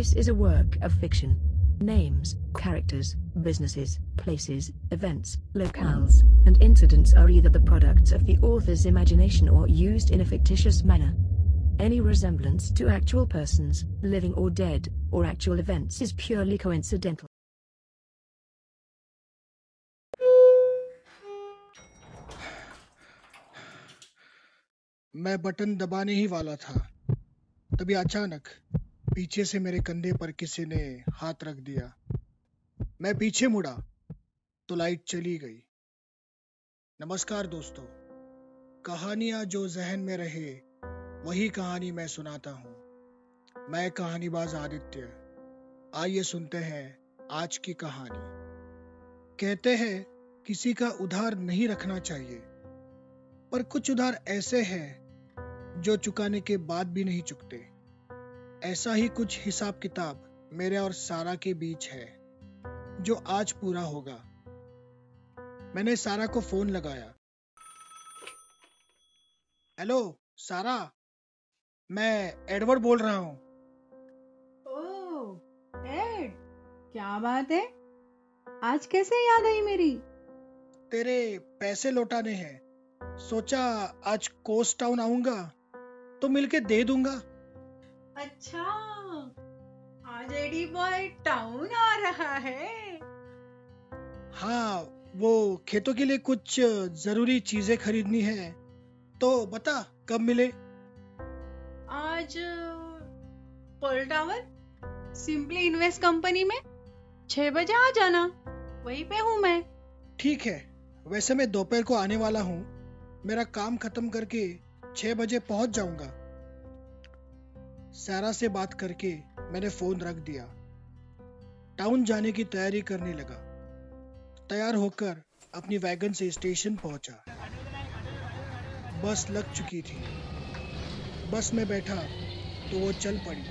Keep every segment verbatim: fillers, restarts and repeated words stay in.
This is a work of fiction. Names, characters, businesses, places, events, locales, and incidents are either the products of the author's imagination or used in a fictitious manner. Any resemblance to actual persons, living or dead, or actual events is purely coincidental. मैं button दबाने ही वाला था, तभी अचानक पीछे से मेरे कंधे पर किसी ने हाथ रख दिया। मैं पीछे मुड़ा तो लाइट चली गई। नमस्कार दोस्तों, कहानियां जो जहन में रहे वही कहानी मैं सुनाता हूँ। मैं कहानीबाज आदित्य। आइए सुनते हैं आज की कहानी। कहते हैं किसी का उधार नहीं रखना चाहिए, पर कुछ उधार ऐसे हैं जो चुकाने के बाद भी नहीं चुकते। ऐसा ही कुछ हिसाब किताब मेरे और सारा के बीच है जो आज पूरा होगा। मैंने सारा को फोन लगाया। हेलो सारा, मैं एडवर्ड बोल रहा हूँ। ओह एड, क्या बात है, आज कैसे याद आई मेरी? तेरे पैसे लौटाने हैं, सोचा आज कोस्ट टाउन आऊंगा तो मिलके दे दूंगा। अच्छा, आज एडी बॉय टाउन आ रहा है? हाँ, वो खेतों के लिए कुछ जरूरी चीजें खरीदनी है, तो बता कब मिले? आज Pearl Tower, Simply Invest company में छह बजे आ जाना, वहीं पे हूँ मैं। ठीक है, वैसे मैं दोपहर को आने वाला हूँ, मेरा काम खत्म करके छह बजे पहुंच जाऊंगा। सारा से बात करके मैंने फोन रख दिया। टाउन जाने की तैयारी करने लगा। तैयार होकर अपनी वैगन से स्टेशन पहुंचा। बस लग चुकी थी। बस में बैठा तो वो चल पड़ी।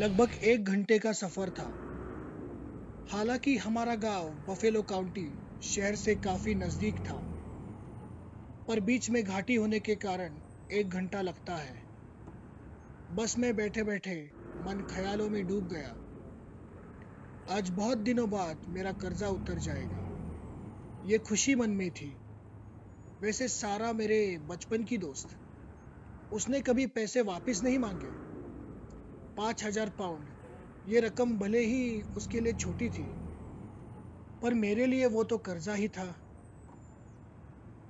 लगभग एक घंटे का सफर था। हालांकि हमारा गांव बफेलो काउंटी शहर से काफी नजदीक था, पर बीच में घाटी होने के कारण एक घंटा लगता है। बस में बैठे बैठे मन ख्यालों में डूब गया। आज बहुत दिनों बाद मेरा कर्जा उतर जाएगा, ये खुशी मन में थी। वैसे सारा मेरे बचपन की दोस्त, उसने कभी पैसे वापस नहीं मांगे। पाँच हजार पाउंड ये रकम भले ही उसके लिए छोटी थी, पर मेरे लिए वो तो कर्जा ही था।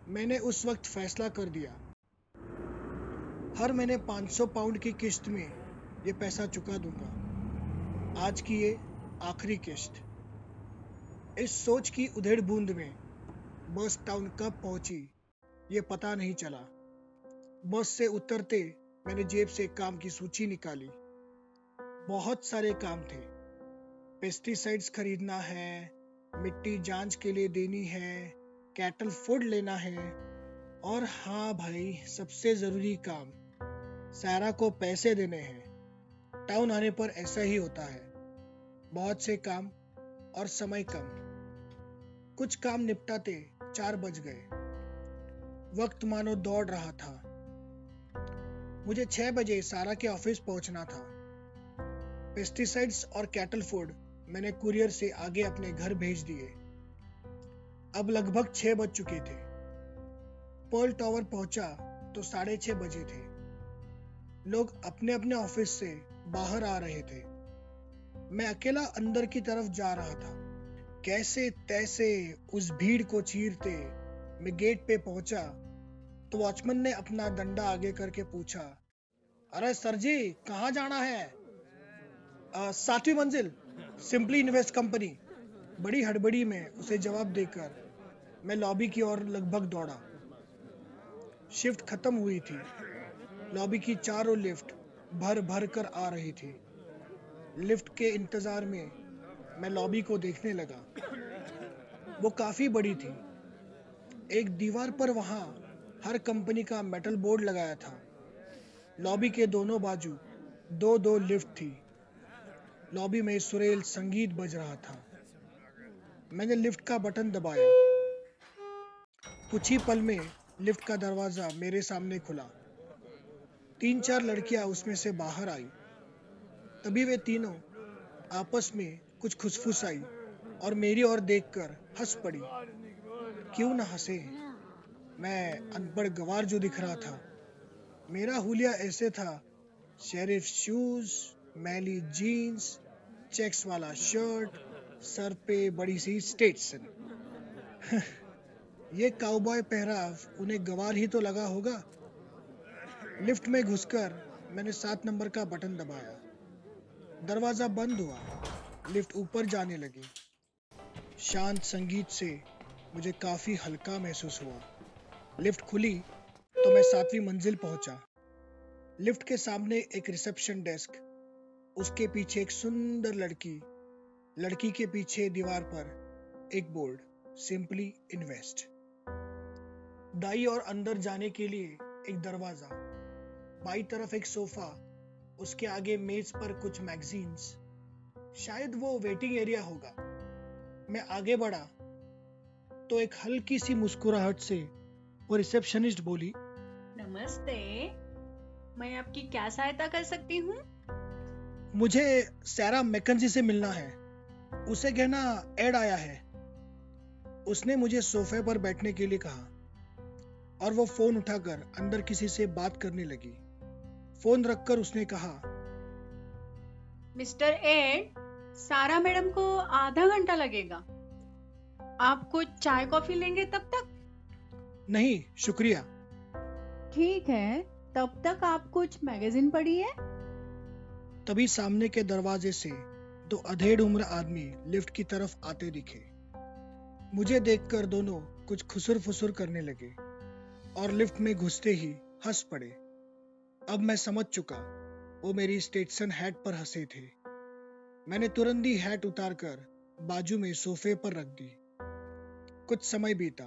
मैंने उस वक्त फैसला कर दिया, हर महीने पाँच सौ पाउंड की किश्त में ये पैसा चुका दूंगा। आज की ये आखिरी किश्त। इस सोच की उधेड़ बूंद में बस टाउन कब पहुंची ये पता नहीं चला। बस से उतरते मैंने जेब से काम की सूची निकाली। बहुत सारे काम थे। पेस्टिसाइड्स खरीदना है, मिट्टी जांच के लिए देनी है, कैटल फूड लेना है, और हाँ भाई, सबसे ज़रूरी काम, सारा को पैसे देने हैं। टाउन आने पर ऐसा ही होता है, बहुत से काम और समय कम। कुछ काम निपटाते चार बज गए। वक्त मानो दौड़ रहा था। मुझे छह बजे सारा के ऑफिस पहुंचना था। पेस्टिसाइड्स और कैटल फूड मैंने कुरियर से आगे अपने घर भेज दिए। अब लगभग छह बज चुके थे। पर्ल टावर पहुंचा तो साढ़े छह बजे थे। लोग अपने अपने ऑफिस से बाहर आ रहे थे। मैं अकेला अंदर की तरफ जा रहा था। कैसे तैसे उस भीड़ को चीरते मैं गेट पे पहुंचा तो वॉचमैन ने अपना डंडा आगे करके पूछा, अरे सर जी, कहाँ जाना है? आ, सातवीं मंजिल, सिंपली इन्वेस्ट कंपनी। बड़ी हड़बड़ी में उसे जवाब देकर मैं लॉबी की ओर लगभग दौड़ा। शिफ्ट खत्म हुई थी। लॉबी की चारों लिफ्ट भर भर कर आ रही थी। लिफ्ट के इंतजार में मैं लॉबी को देखने लगा। वो काफी बड़ी थी। एक दीवार पर वहां हर कंपनी का मेटल बोर्ड लगाया था। लॉबी के दोनों बाजू दो दो लिफ्ट थी। लॉबी में सुरेल संगीत बज रहा था। मैंने लिफ्ट का बटन दबाया। कुछ ही पल में लिफ्ट का दरवाजा मेरे सामने खुला। तीन चार लड़कियां उसमें से बाहर आई। तभी वे तीनों आपस में कुछ खुसफुसाई और मेरी ओर देखकर हंस पड़ी। क्यों न हंसे, मैं अनपढ़ गवार जो दिख रहा था। मेरा हुलिया ऐसे था, शेरिफ शूज, मैली जीन्स, चेक्स वाला शर्ट, सर पे बड़ी सी स्टेटसन। ये काउबॉय पहराव उन्हें गवार ही तो लगा होगा। लिफ्ट में घुसकर मैंने सात नंबर का बटन दबाया। दरवाजा बंद हुआ, लिफ्ट ऊपर जाने लगी। शांत संगीत से मुझे काफी हल्का महसूस हुआ। लिफ्ट खुली तो मैं सातवीं मंजिल पहुंचा। लिफ्ट के सामने एक रिसेप्शन डेस्क, उसके पीछे एक सुंदर लड़की, लड़की के पीछे दीवार पर एक बोर्ड, सिंपली इन्वेस्ट। दाई और अंदर जाने के लिए एक दरवाजा, बाई तरफ एक सोफा, उसके आगे मेज पर कुछ मैगजीन्स, शायद वो वेटिंग एरिया होगा। मैं आगे बढ़ा तो एक हल्की सी मुस्कुराहट से वो रिसेप्शनिस्ट बोली, नमस्ते, मैं आपकी क्या सहायता कर सकती हूँ? मुझे सारा मैकेंजी से मिलना है, उसे कहना ऐड आया है। उसने मुझे सोफे पर बैठने के लिए कहा और वो फोन उठाकर अंदर किसी से बात करने लगी। फोन रखकर उसने कहा, मिस्टर एड, सारा मैडम को आधा घंटा लगेगा, आप कुछ चाय कॉफी लेंगे तब तक? नहीं शुक्रिया। ठीक है, तब तक आप कुछ मैगजीन पढ़िए। तभी सामने के दरवाजे से दो अधेड़ उम्र आदमी लिफ्ट की तरफ आते दिखे। मुझे देखकर दोनों कुछ खुसुर फुसुर करने लगे और लिफ्ट में घुसते ही हंस पड़े। अब मैं समझ चुका वो मेरी स्टेटसन हैट पर हंसे थे। मैंने तुरंत ही हैट उतारकर बाजू में सोफे पर रख दी। कुछ समय बीता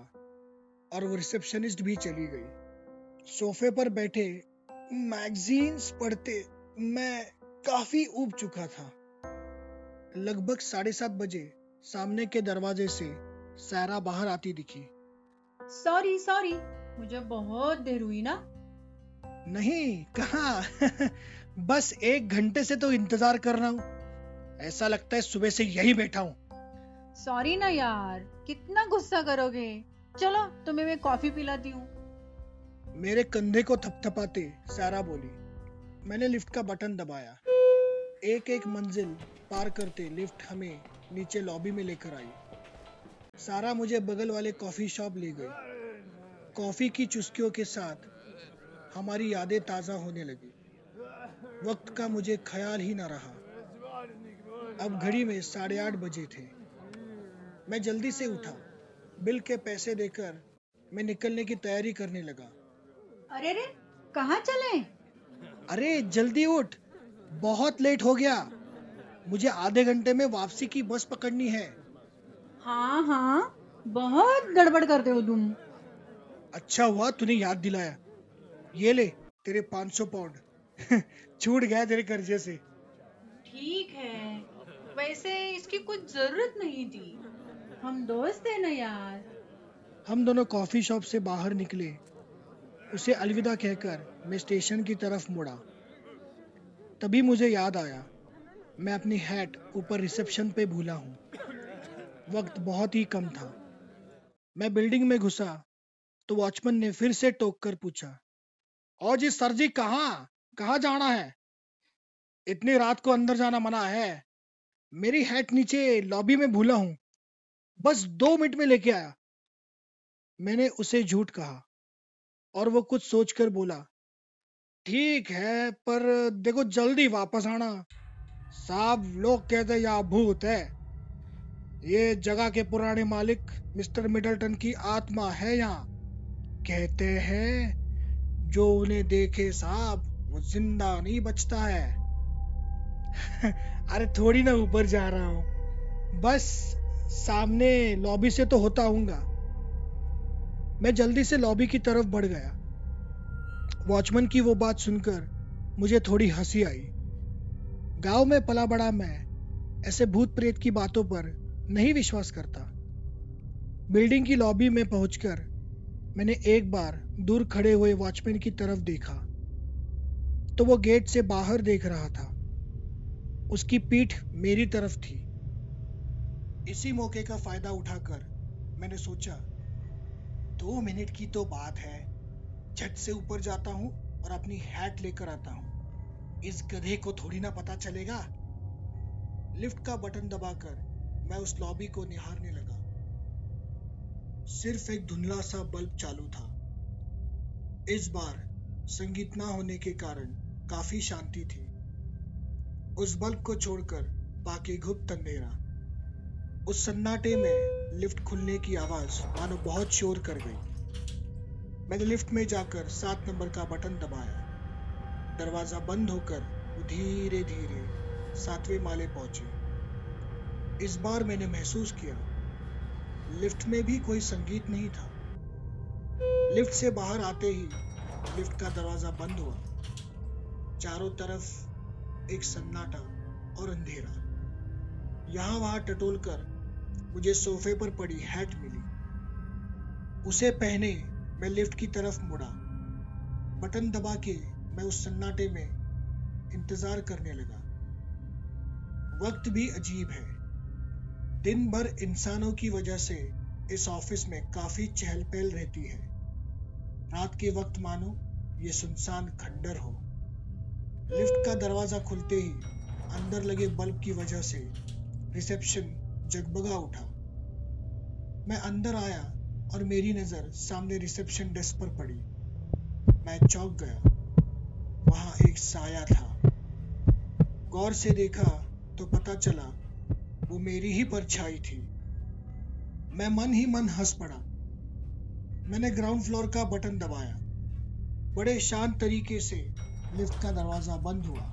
और वो रिसेप्शनिस्ट भी चली गई। सोफे पर बैठे मैगजीन्स पढ़ते मैं काफी ऊब चुका था। लगभग साढ़े सात बजे सामने के दरवाजे से सारा बाहर आती दिखी। सॉरी सॉरी मुझे बहुत देर हुई ना? नहीं कहाँ बस एक घंटे से तो इंतजार कर रहा हूँ, ऐसा लगता है सुबह से यही बैठा हूँ। सॉरी ना यार, कितना गुस्सा करोगे, चलो तुम्हें मैं कॉफी पिलाती हूँ। मेरे कंधे को थपथपाते सारा बोली। मैंने लिफ्ट का बटन दबाया। एक एक मंजिल पार करते लिफ्ट हमें नीचे लॉबी में लेकर आई। सारा मुझे बगल वाले कॉफी शॉप ले गई। कॉफी की चुस्कियों के साथ हमारी यादें ताज़ा होने लगी। वक्त का मुझे ख्याल ही ना रहा। अब घड़ी में साढ़े आठ बजे थे। मैं जल्दी से उठा, बिल के पैसे देकर मैं निकलने की तैयारी करने लगा। अरे रे, कहाँ चले? अरे जल्दी उठ, बहुत लेट हो गया, मुझे आधे घंटे में वापसी की बस पकड़नी है। हाँ हाँ, बहुत गड़बड़ करते हो तुम। अच्छा हुआ तूने याद दिलाया, ये ले तेरे पाँच सौ पाउंड, छूट गया तेरे कर्जे से। ठीक है, वैसे इसकी कुछ जरूरत नहीं थी, हम दोस्त हैं ना यार। हम दोनों कॉफी शॉप से बाहर निकले। उसे अलविदा कहकर मैं स्टेशन की तरफ मुड़ा। तभी मुझे याद आया मैं अपनी हैट ऊपर रिसेप्शन पे भूला हूँ। वक्त बहुत ही कम था। मैं बिल्डिंग में घुसा तो वॉचमैन ने फिर से टोक कर पूछा, और जी सर जी कहाँ कहाँ जाना है? इतनी रात को अंदर जाना मना है। मेरी हैट नीचे लॉबी में भूला हूं, बस दो मिनट में लेके आया। मैंने उसे झूठ कहा और वो कुछ सोचकर बोला, ठीक है पर देखो जल्दी वापस आना, साहब लोग कहते हैं यह भूत है, ये जगह के पुराने मालिक मिस्टर मिडलटन की आत्मा है यहाँ, कहते हैं जो उन्हें देखे साहब वो जिंदा नहीं बचता है। अरे थोड़ी ना ऊपर जा रहा हूं, बस सामने लॉबी से तो होता हूंगा। मैं जल्दी से लॉबी की तरफ बढ़ गया। वॉचमैन की वो बात सुनकर मुझे थोड़ी हंसी आई। गांव में पला बड़ा मैं ऐसे भूत प्रेत की बातों पर नहीं विश्वास करता। बिल्डिंग की लॉबी में पहुंचकर मैंने एक बार दूर खड़े हुए वॉचमैन की तरफ देखा तो वो गेट से बाहर देख रहा था। उसकी पीठ मेरी तरफ थी। इसी मौके का फायदा उठाकर मैंने सोचा दो मिनट की तो बात है, छत से ऊपर जाता हूँ और अपनी हैट लेकर आता हूँ, इस गधे को थोड़ी ना पता चलेगा। लिफ्ट का बटन दबाकर मैं उस लॉबी को निहारने लगा। सिर्फ एक धुंधला सा बल्ब चालू था। इस बार संगीत ना होने के कारण काफी शांति थी। उस बल्ब को छोड़कर बाकी गुप्त अंधेरा। उस सन्नाटे में लिफ्ट खुलने की आवाज मानो बहुत शोर कर गई। मैंने लिफ्ट में जाकर सात नंबर का बटन दबाया। दरवाजा बंद होकर धीरे धीरे सातवें माले पहुंचे। इस बार मैंने महसूस किया लिफ्ट में भी कोई संगीत नहीं था। लिफ्ट से बाहर आते ही लिफ्ट का दरवाजा बंद हुआ। चारों तरफ एक सन्नाटा और अंधेरा। यहाँ वहाँ टटोलकर मुझे सोफे पर पड़ी हैट मिली। उसे पहने मैं लिफ्ट की तरफ मुड़ा। बटन दबा के मैं उस सन्नाटे में इंतजार करने लगा। वक्त भी अजीब है। दिन भर इंसानों की वजह से इस ऑफिस में काफी चहल पहल रहती है। रात के वक्त मानो ये सुनसान खंडर हो। लिफ्ट का दरवाजा खुलते ही अंदर लगे बल्ब की वजह से रिसेप्शन जगमगा उठा। मैं अंदर आया और मेरी नजर सामने रिसेप्शन डेस्क पर पड़ी। मैं चौंक गया। वहां एक साया था। गौर से देखा तो पता चला वो मेरी ही परछाई थी। मैं मन ही मन हंस पड़ा। मैंने ग्राउंड फ्लोर का बटन दबाया। बड़े शांत तरीके से लिफ्ट का दरवाजा बंद हुआ।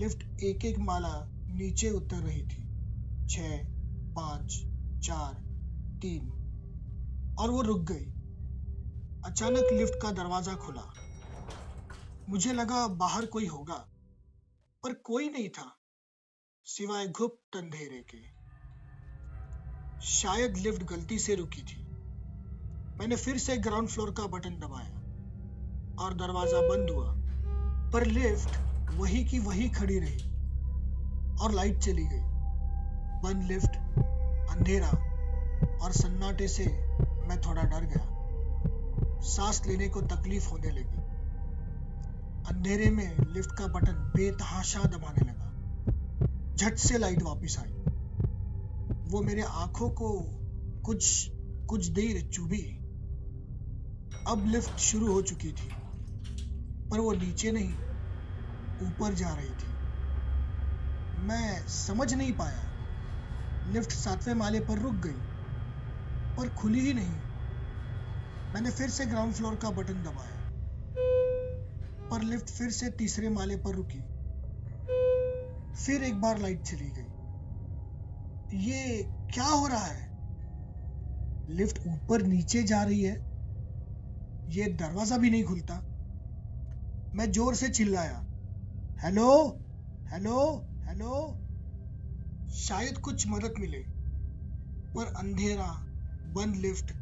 लिफ्ट एक एक माला नीचे उतर रही थी, छः, पाँच, चार, तीन, और वो रुक गई। अचानक लिफ्ट का दरवाजा खुला। मुझे लगा बाहर कोई होगा, पर कोई नहीं था सिवाय गुप्त अंधेरे के। शायद लिफ्ट गलती से रुकी थी। मैंने फिर से ग्राउंड फ्लोर का बटन दबाया और दरवाजा बंद हुआ, पर लिफ्ट वही की वही खड़ी रही और लाइट चली गई। बंद लिफ्ट, अंधेरा और सन्नाटे से मैं थोड़ा डर गया। सांस लेने को तकलीफ होने लगी। अंधेरे में लिफ्ट का बटन बेतहाशा दबाने लगा। झट से लाइट वापस आई। वो मेरे आंखों को कुछ कुछ देर चुभी। अब लिफ्ट शुरू हो चुकी थी, पर वो नीचे नहीं ऊपर जा रही थी। मैं समझ नहीं पाया। लिफ्ट सातवें माले पर रुक गई, पर खुली ही नहीं। मैंने फिर से ग्राउंड फ्लोर का बटन दबाया, पर लिफ्ट फिर से तीसरे माले पर रुकी। फिर एक बार लाइट चली गई। ये क्या हो रहा है? लिफ्ट ऊपर नीचे जा रही है। ये दरवाजा भी नहीं खुलता। मैं जोर से चिल्लाया, हेलो हेलो हेलो, शायद कुछ मदद मिले। पर अंधेरा, बंद लिफ्ट,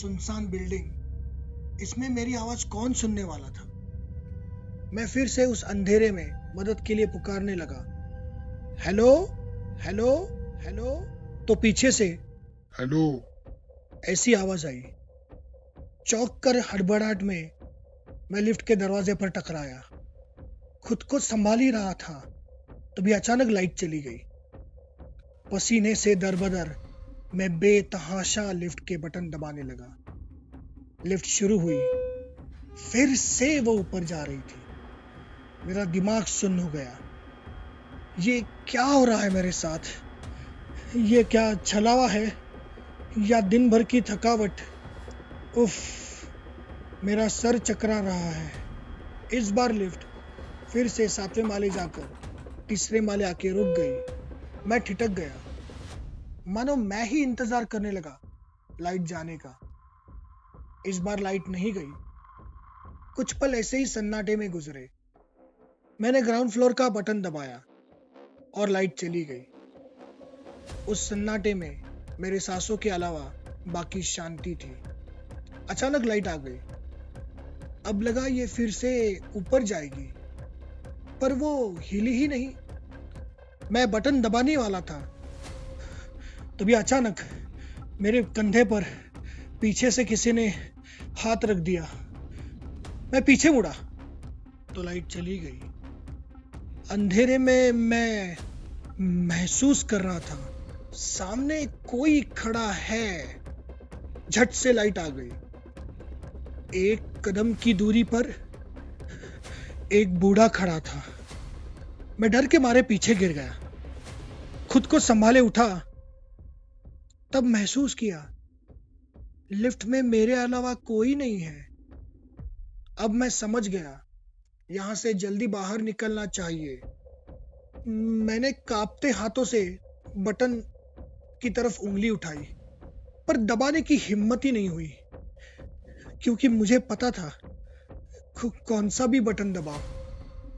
सुनसान बिल्डिंग, इसमें मेरी आवाज कौन सुनने वाला था? मैं फिर से उस अंधेरे में मदद के लिए पुकारने लगा, हेलो हेलो हेलो, तो पीछे से हेलो ऐसी आवाज आई। चौंक कर हड़बड़ाहट में मैं लिफ्ट के दरवाजे पर टकराया। खुद को संभाल ही रहा था तभी अचानक लाइट चली गई। पसीने से दरबदर मैं बेतहाशा लिफ्ट के बटन दबाने लगा। लिफ्ट शुरू हुई। फिर से वो ऊपर जा रही थी। मेरा दिमाग सुन्न हो गया। ये क्या हो रहा है मेरे साथ? ये क्या छलावा है या दिन भर की थकावट? उफ, मेरा सर चकरा रहा है। इस बार लिफ्ट फिर से सातवें माले जाकर तीसरे माले आके रुक गई। मैं ठिठक गया। मानो मैं ही इंतजार करने लगा लाइट जाने का। इस बार लाइट नहीं गई। कुछ पल ऐसे ही सन्नाटे में गुजरे। मैंने ग्राउंड फ्लोर का बटन दबाया और लाइट चली गई। उस सन्नाटे में मेरे सांसों के अलावा बाकी शांति थी। अचानक लाइट आ गई। अब लगा ये फिर से ऊपर जाएगी। पर वो हिली ही नहीं। मैं बटन दबाने वाला था तभी अचानक मेरे कंधे पर पीछे से किसी ने हाथ रख दिया। मैं पीछे मुड़ा तो लाइट चली गई। अंधेरे में मैं महसूस कर रहा था सामने कोई खड़ा है। झट से लाइट आ गई। एक कदम की दूरी पर एक बूढ़ा खड़ा था। मैं डर के मारे पीछे गिर गया। खुद को संभाले उठा तब महसूस किया लिफ्ट में मेरे अलावा कोई नहीं है। अब मैं समझ गया यहां से जल्दी बाहर निकलना चाहिए। मैंने कांपते हाथों से बटन की तरफ उंगली उठाई पर दबाने की हिम्मत ही नहीं हुई क्योंकि मुझे पता था कौन सा भी बटन दबाओ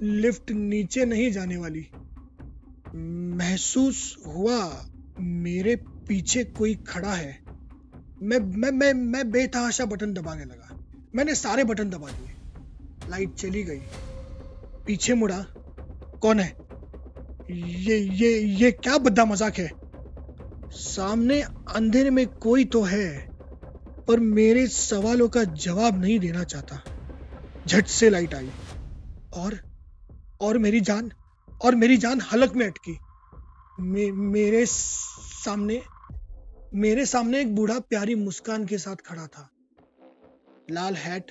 लिफ्ट नीचे नहीं जाने वाली। महसूस हुआ मेरे पीछे कोई खड़ा है। मैं मैं मैं मैं बेतहाशा बटन दबाने लगा। मैंने सारे बटन दबा दिए। लाइट चली गई। पीछे मुड़ा। कौन है? ये ये ये क्या बद्दा मजाक है? सामने अंधेरे में कोई तो है पर मेरे सवालों का जवाब नहीं देना चाहता। झट से लाइट आई और और मेरी जान और मेरी जान हलक में अटकी। मे, मेरे सामने मेरे सामने एक बूढ़ा प्यारी मुस्कान के साथ खड़ा था। लाल हैट,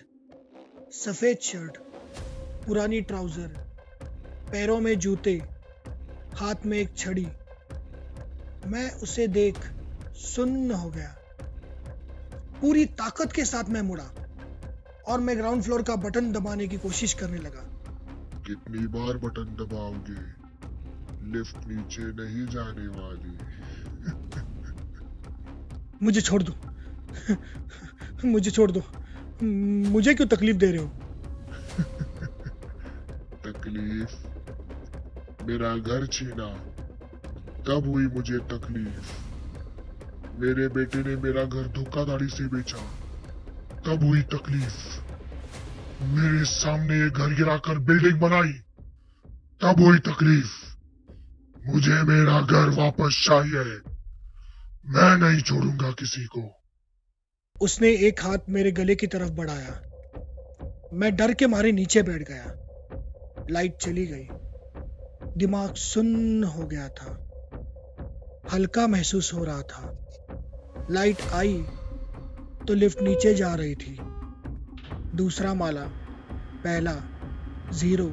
सफेद शर्ट, पुरानी ट्राउजर, पैरों में जूते, हाथ में एक छड़ी। मैं उसे देख सुन्न हो गया। पूरी ताकत के साथ मैं मुड़ा और मैं ग्राउंड फ्लोर का बटन दबाने की कोशिश करने लगा। कितनी बार बटन दबाओगे? लिफ्ट नीचे नहीं जाने वाली। मुझे छोड़ दो, मुझे छोड़ दो, मुझे क्यों तकलीफ दे रहे हो? तकलीफ? मेरा घर छीना तब हुई मुझे तकलीफ। मेरे बेटे ने मेरा घर धोखाधड़ी से बेचा तब हुई तकलीफ। मेरे सामने ये घर गिराकर बिल्डिंग बनाई तब हुई तकलीफ। मुझे मेरा घर वापस चाहिए। मैं नहीं छोड़ूंगा किसी को। उसने एक हाथ मेरे गले की तरफ बढ़ाया। मैं डर के मारे नीचे बैठ गया। लाइट चली गई। दिमाग सुन्न हो गया था। हल्का महसूस हो रहा था। लाइट आई तो लिफ्ट नीचे जा रही थी। दूसरा माला, पहला, जीरो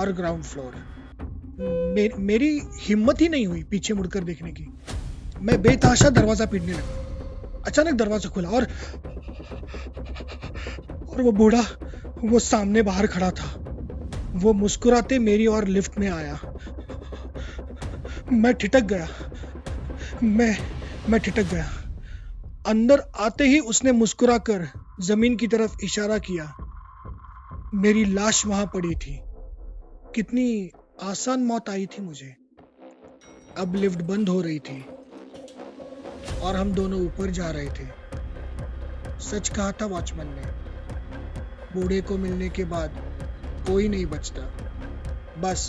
और ग्राउंड फ्लोर। मे, मेरी हिम्मत ही नहीं हुई पीछे मुड़कर देखने की। मैं बेताशा दरवाजा पीटने लगा। अचानक दरवाजा खुला और और वो बूढ़ा वो सामने बाहर खड़ा था। वो मुस्कुराते मेरी और लिफ्ट में आया। मैं ठिठक गया। मैं मैं ठिठक गया। अंदर आते ही उसने मुस्कुराकर जमीन की तरफ इशारा किया। मेरी लाश वहां पड़ी थी। कितनी आसान मौत आई थी मुझे। अब लिफ्ट बंद हो रही थी और हम दोनों ऊपर जा रहे थे। सच कहा था वॉचमैन ने। बूढ़े को मिलने के बाद कोई नहीं बचता। बस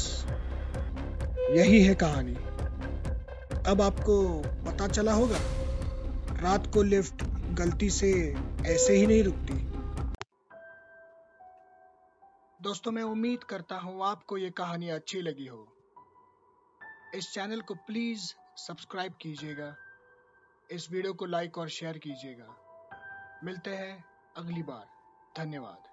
यही है कहानी। अब आपको पता चला होगा रात को लिफ्ट गलती से ऐसे ही नहीं रुकती। दोस्तों, मैं उम्मीद करता हूँ आपको ये कहानी अच्छी लगी हो। इस चैनल को प्लीज सब्सक्राइब कीजिएगा। इस वीडियो को लाइक और शेयर कीजिएगा। मिलते हैं अगली बार। धन्यवाद।